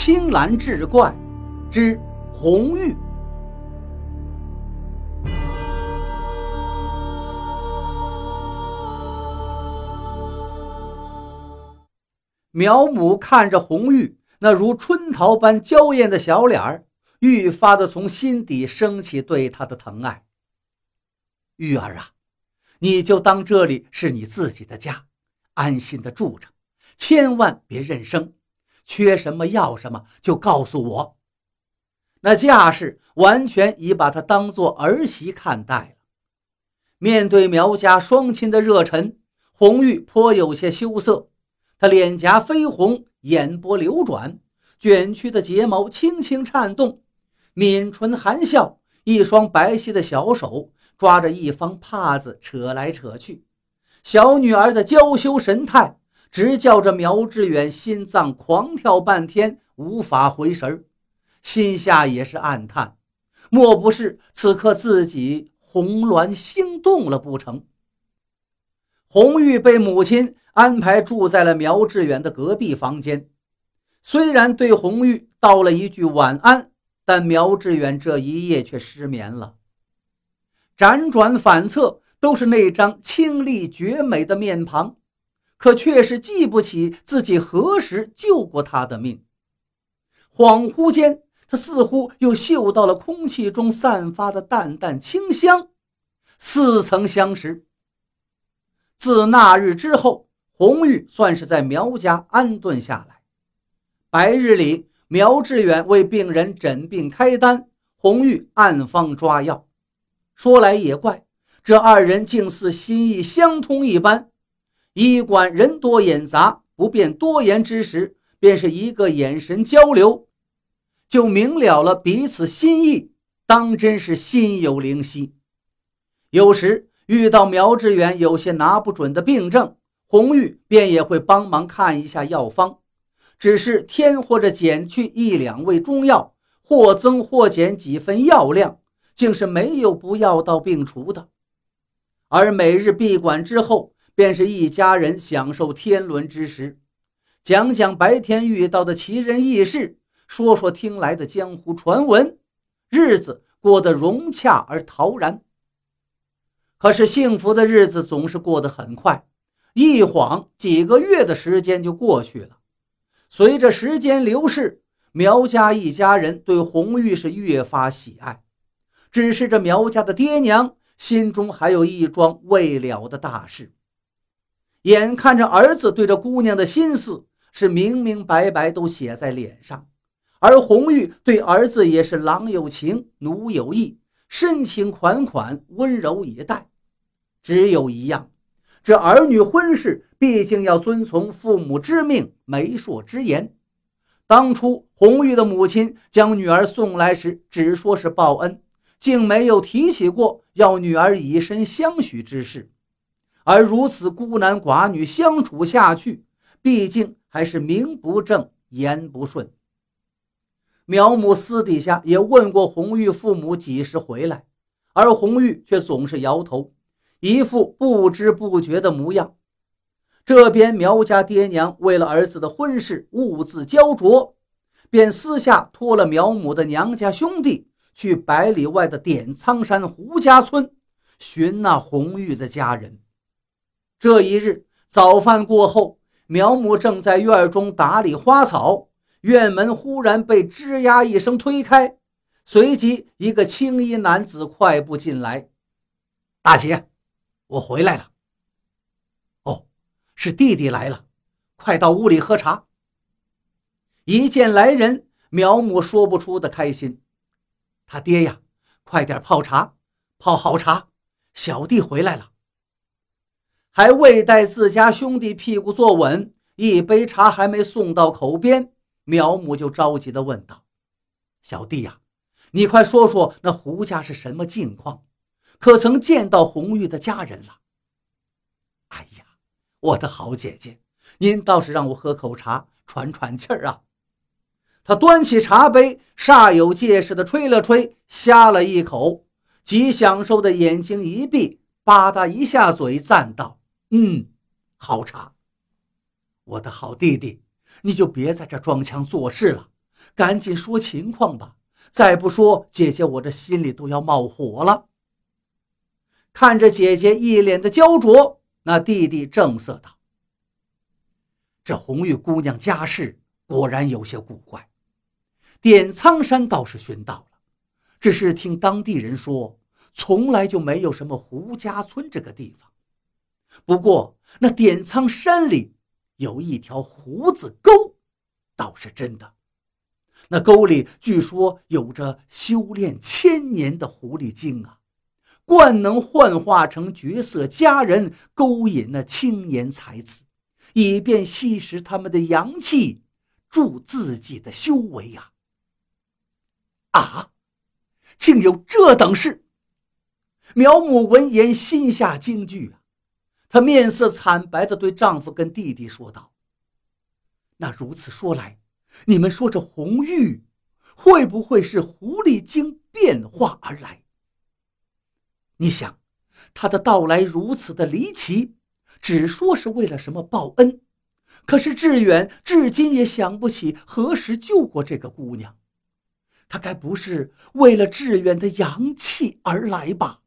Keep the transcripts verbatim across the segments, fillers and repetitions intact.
青蓝志怪之红玉。苗母看着红玉那如春桃般娇艳的小脸儿，愈发的从心底升起对她的疼爱。玉儿啊，你就当这里是你自己的家，安心的住着，千万别认生，缺什么要什么就告诉我。那架势完全已把她当作儿媳看待了。面对苗家双亲的热忱，红玉颇有些羞涩，她脸颊绯红，眼波流转，卷曲的睫毛轻轻颤动，抿唇含笑，一双白皙的小手抓着一方帕子扯来扯去，小女儿的娇羞神态直叫着苗志远心脏狂跳半天，无法回神，心下也是暗叹，莫不是此刻自己红鸾心动了不成？红玉被母亲安排住在了苗志远的隔壁房间，虽然对红玉道了一句晚安，但苗志远这一夜却失眠了。辗转反侧，都是那张清丽绝美的面庞，可却是记不起自己何时救过他的命。恍惚间，他似乎又嗅到了空气中散发的淡淡清香，似曾相识。自那日之后，红玉算是在苗家安顿下来。白日里，苗志远为病人诊病开单，红玉暗方抓药。说来也怪，这二人竟似心意相通一般。医馆人多眼杂，不便多言之时，便是一个眼神交流，就明了了彼此心意，当真是心有灵犀。有时遇到苗志远有些拿不准的病症，红玉便也会帮忙看一下药方，只是添或者减去一两味中药，或增或减几分药量，竟是没有不药到病除的。而每日闭馆之后，便是一家人享受天伦之时，讲讲白天遇到的奇人异事，说说听来的江湖传闻，日子过得融洽而陶然。可是幸福的日子总是过得很快，一晃几个月的时间就过去了。随着时间流逝，苗家一家人对红玉是越发喜爱，只是这苗家的爹娘心中还有一桩未了的大事。眼看着儿子对这姑娘的心思是明明白白都写在脸上，而红玉对儿子也是郎有情奴有义，深情款款，温柔以待。只有一样，这儿女婚事毕竟要遵从父母之命，媒妁之言。当初红玉的母亲将女儿送来时，只说是报恩，竟没有提起过要女儿以身相许之事。而如此孤男寡女相处下去，毕竟还是名不正言不顺。苗母私底下也问过红玉父母几时回来，而红玉却总是摇头，一副不知不觉的模样。这边苗家爹娘为了儿子的婚事兀自焦灼，便私下托了苗母的娘家兄弟去百里外的点苍山胡家村寻那红玉的家人。这一日早饭过后，苗母正在院中打理花草，院门忽然被吱呀一声推开，随即一个青衣男子快步进来。大姐，我回来了。哦，是弟弟来了，快到屋里喝茶。一见来人，苗母说不出的开心。他爹呀，快点泡茶，泡好茶，小弟回来了。还未待自家兄弟屁股坐稳，一杯茶还没送到口边，苗母就着急地问道：小弟呀、啊、你快说说那胡家是什么境况，可曾见到红玉的家人了？哎呀，我的好姐姐，您倒是让我喝口茶喘喘气儿啊。他端起茶杯，煞有介事地吹了吹，呷了一口，极享受的眼睛一闭，吧嗒一下嘴，赞道：嗯，好茶。我的好弟弟，你就别在这装腔作势了，赶紧说情况吧，再不说姐姐我这心里都要冒火了。看着姐姐一脸的焦灼，那弟弟正色道：这红玉姑娘家世果然有些古怪，点苍山倒是寻到了，只是听当地人说从来就没有什么胡家村这个地方。不过那点苍山里有一条胡子沟倒是真的，那沟里据说有着修炼千年的狐狸精啊，惯能幻化成绝色佳人，勾引那青年才子，以便吸食他们的阳气，助自己的修为啊。啊，竟有这等事！苗母闻言心下惊惧啊，她面色惨白地对丈夫跟弟弟说道：那如此说来，你们说这红玉会不会是狐狸精变化而来？你想，他的到来如此的离奇，只说是为了什么报恩，可是志远至今也想不起何时救过这个姑娘，他该不是为了志远的阳气而来吧？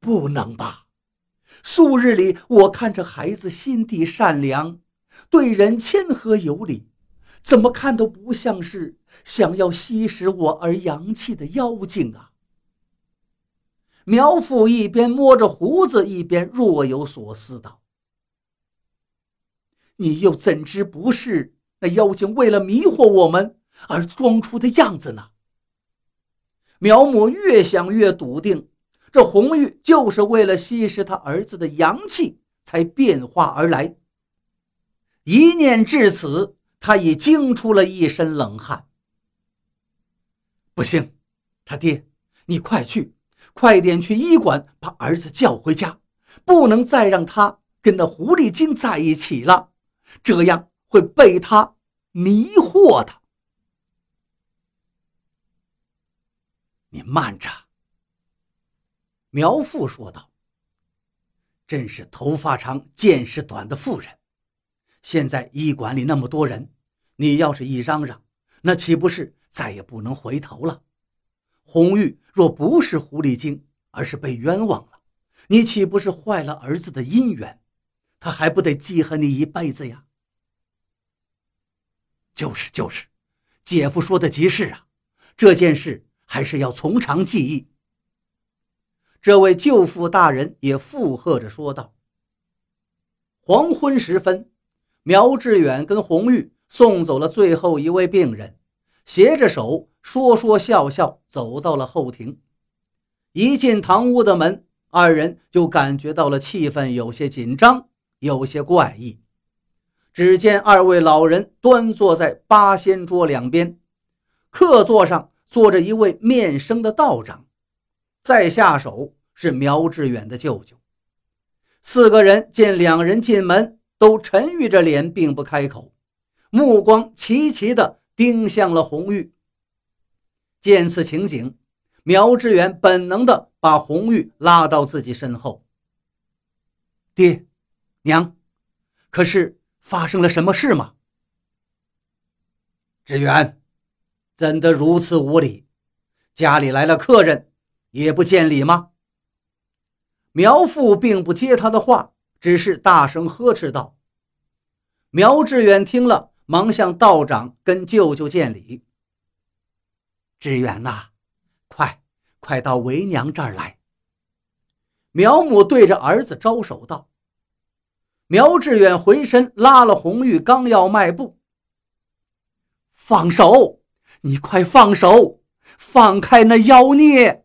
不能吧，素日里我看着孩子心地善良，对人谦和有礼，怎么看都不像是想要吸食我儿阳气的妖精啊。苗父一边摸着胡子，一边若有所思道：你又怎知不是那妖精为了迷惑我们而装出的样子呢？苗母越想越笃定，这红玉就是为了吸食他儿子的阳气才变化而来。一念至此，他已惊出了一身冷汗。不行，他爹，你快去快点去医馆把儿子叫回家，不能再让他跟那狐狸精在一起了，这样会被他迷惑的。你慢着，苗父说道，真是头发长见识短的妇人，现在医馆里那么多人，你要是一嚷嚷，那岂不是再也不能回头了？红玉若不是狐狸精，而是被冤枉了，你岂不是坏了儿子的姻缘？他还不得记恨你一辈子呀？就是就是，姐夫说的极是啊，这件事还是要从长计议。这位舅父大人也附和着说道。黄昏时分，苗志远跟红玉送走了最后一位病人，携着手说说笑笑走到了后庭。一进堂屋的门，二人就感觉到了气氛有些紧张，有些怪异。只见二位老人端坐在八仙桌两边，客座上坐着一位面生的道长，再下手是苗志远的舅舅。四个人见两人进门，都沉郁着脸并不开口，目光齐齐地盯向了红玉。见此情景，苗志远本能地把红玉拉到自己身后。爹，娘，可是发生了什么事吗？志远，怎得如此无礼？家里来了客人，也不见礼吗？苗父并不接他的话，只是大声呵斥道。苗志远听了，忙向道长跟舅舅见礼。志远呐、啊，快快到为娘这儿来。苗母对着儿子招手道。苗志远回身拉了红玉，刚要迈步。放手，你快放手，放开那妖孽。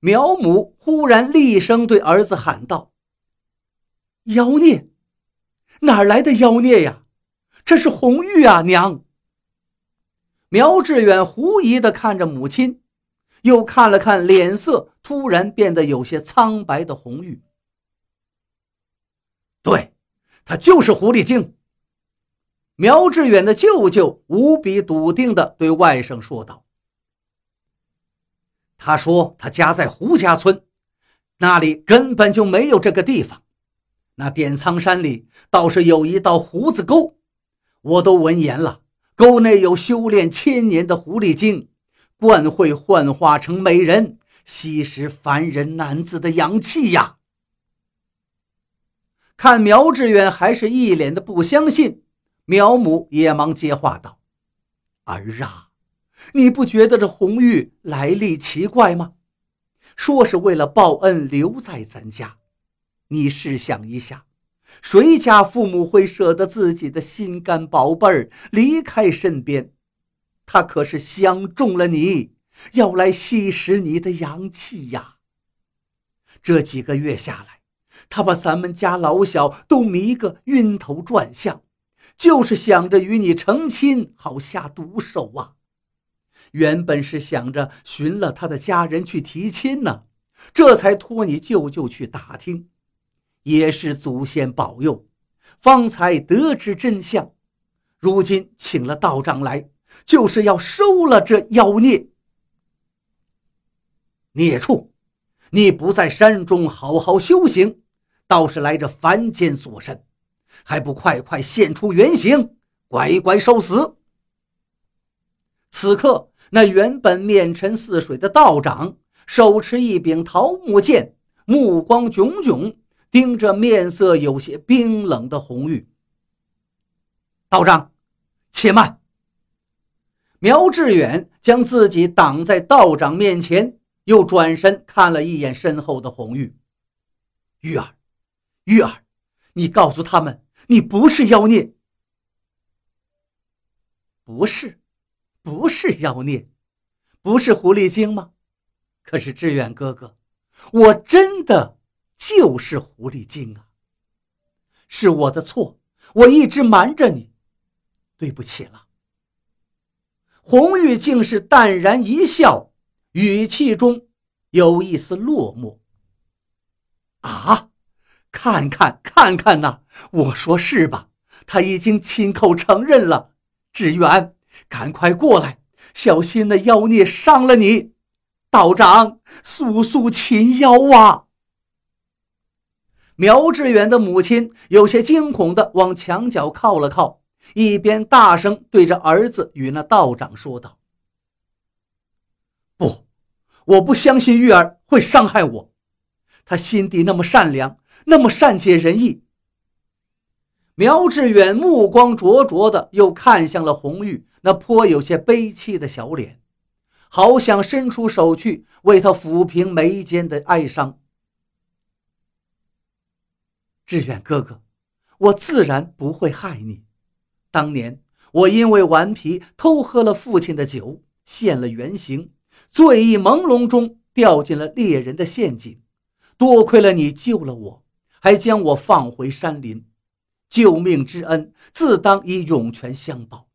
苗母忽然厉声对儿子喊道。妖孽？哪来的妖孽呀？这是红玉啊，娘。苗志远狐疑地看着母亲，又看了看脸色突然变得有些苍白的红玉。对，他就是狐狸精。苗志远的舅舅无比笃定地对外甥说道。他说他家在胡家村，那里根本就没有这个地方，那点苍山里倒是有一道胡子沟，我都闻言了，沟内有修炼千年的狐狸精，惯会幻化成美人，吸食凡人男子的阳气呀。看苗志远还是一脸的不相信，苗母也忙接话道：儿啊，你不觉得这红玉来历奇怪吗？说是为了报恩留在咱家，你试想一下，谁家父母会舍得自己的心肝宝贝儿离开身边？他可是相中了你，要来吸食你的阳气呀。这几个月下来，他把咱们家老小都迷个晕头转向，就是想着与你成亲，好下毒手啊。原本是想着寻了他的家人去提亲呢，这才托你舅舅去打听，也是祖先保佑，方才得知真相。如今请了道长来，就是要收了这妖孽。孽畜，你不在山中好好修行，倒是来这凡间作甚？还不快快现出原形，乖乖受死！此刻，那原本面沉似水的道长，手持一柄桃木剑，目光炯炯，盯着面色有些冰冷的红玉。道长，且慢！苗志远将自己挡在道长面前，又转身看了一眼身后的红玉。玉儿，玉儿，你告诉他们，你不是妖孽。不是，不是妖孽，不是狐狸精吗？可是志远哥哥，我真的就是狐狸精啊！是我的错，我一直瞒着你，对不起了。红玉竟是淡然一笑，语气中有一丝落寞。啊，看看看看呐、啊，我说是吧？他已经亲口承认了。志远，赶快过来，小心那妖孽伤了你！道长，速速擒妖啊！苗志远的母亲有些惊恐地往墙角靠了靠，一边大声对着儿子与那道长说道：不，我不相信玉儿会伤害我，她心地那么善良，那么善解人意。苗志远目光灼灼的又看向了红玉那颇有些悲戚的小脸，好想伸出手去为他抚平眉间的哀伤。志远哥哥，我自然不会害你。当年我因为顽皮偷喝了父亲的酒，现了原形，醉意朦胧中掉进了猎人的陷阱，多亏了你救了我，还将我放回山林，救命之恩自当以涌泉相报。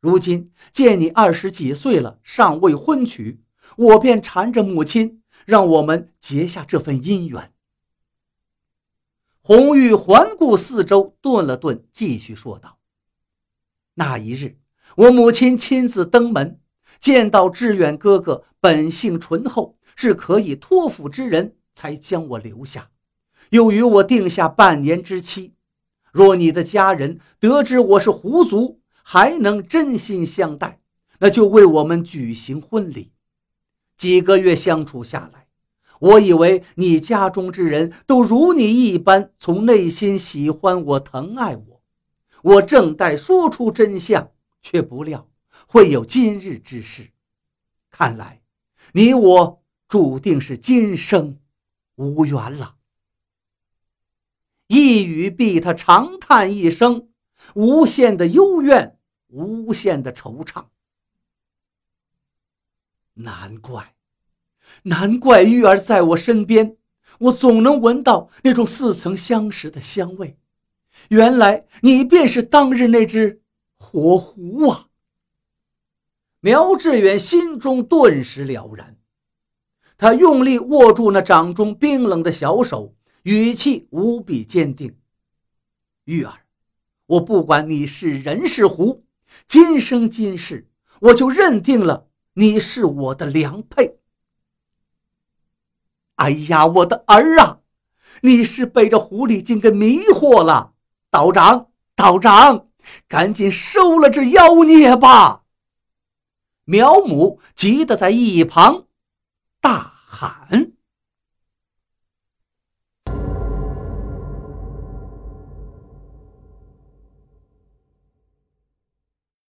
如今见你二十几岁了，尚未婚娶，我便缠着母亲，让我们结下这份姻缘。红玉环顾四周，顿了顿，继续说道：那一日我母亲亲自登门，见到志远哥哥本性醇厚，是可以托付之人，才将我留下，又与我定下半年之期。若你的家人得知我是狐族，还能真心相待，那就为我们举行婚礼。几个月相处下来，我以为你家中之人都如你一般，从内心喜欢我，疼爱我。我正待说出真相，却不料会有今日之事。看来你我注定是今生无缘了。一语毕，他长叹一声，无限的幽怨，无限的惆怅。难怪，难怪玉儿在我身边，我总能闻到那种似曾相识的香味。原来你便是当日那只活狐啊！苗志远心中顿时了然，他用力握住那掌中冰冷的小手，语气无比坚定：玉儿，我不管你是人是狐，今生今世，我就认定了你是我的良配。哎呀，我的儿啊，你是被这狐狸精给迷惑了。道长，道长，赶紧收了这妖孽吧！”苗母急得在一旁大喊。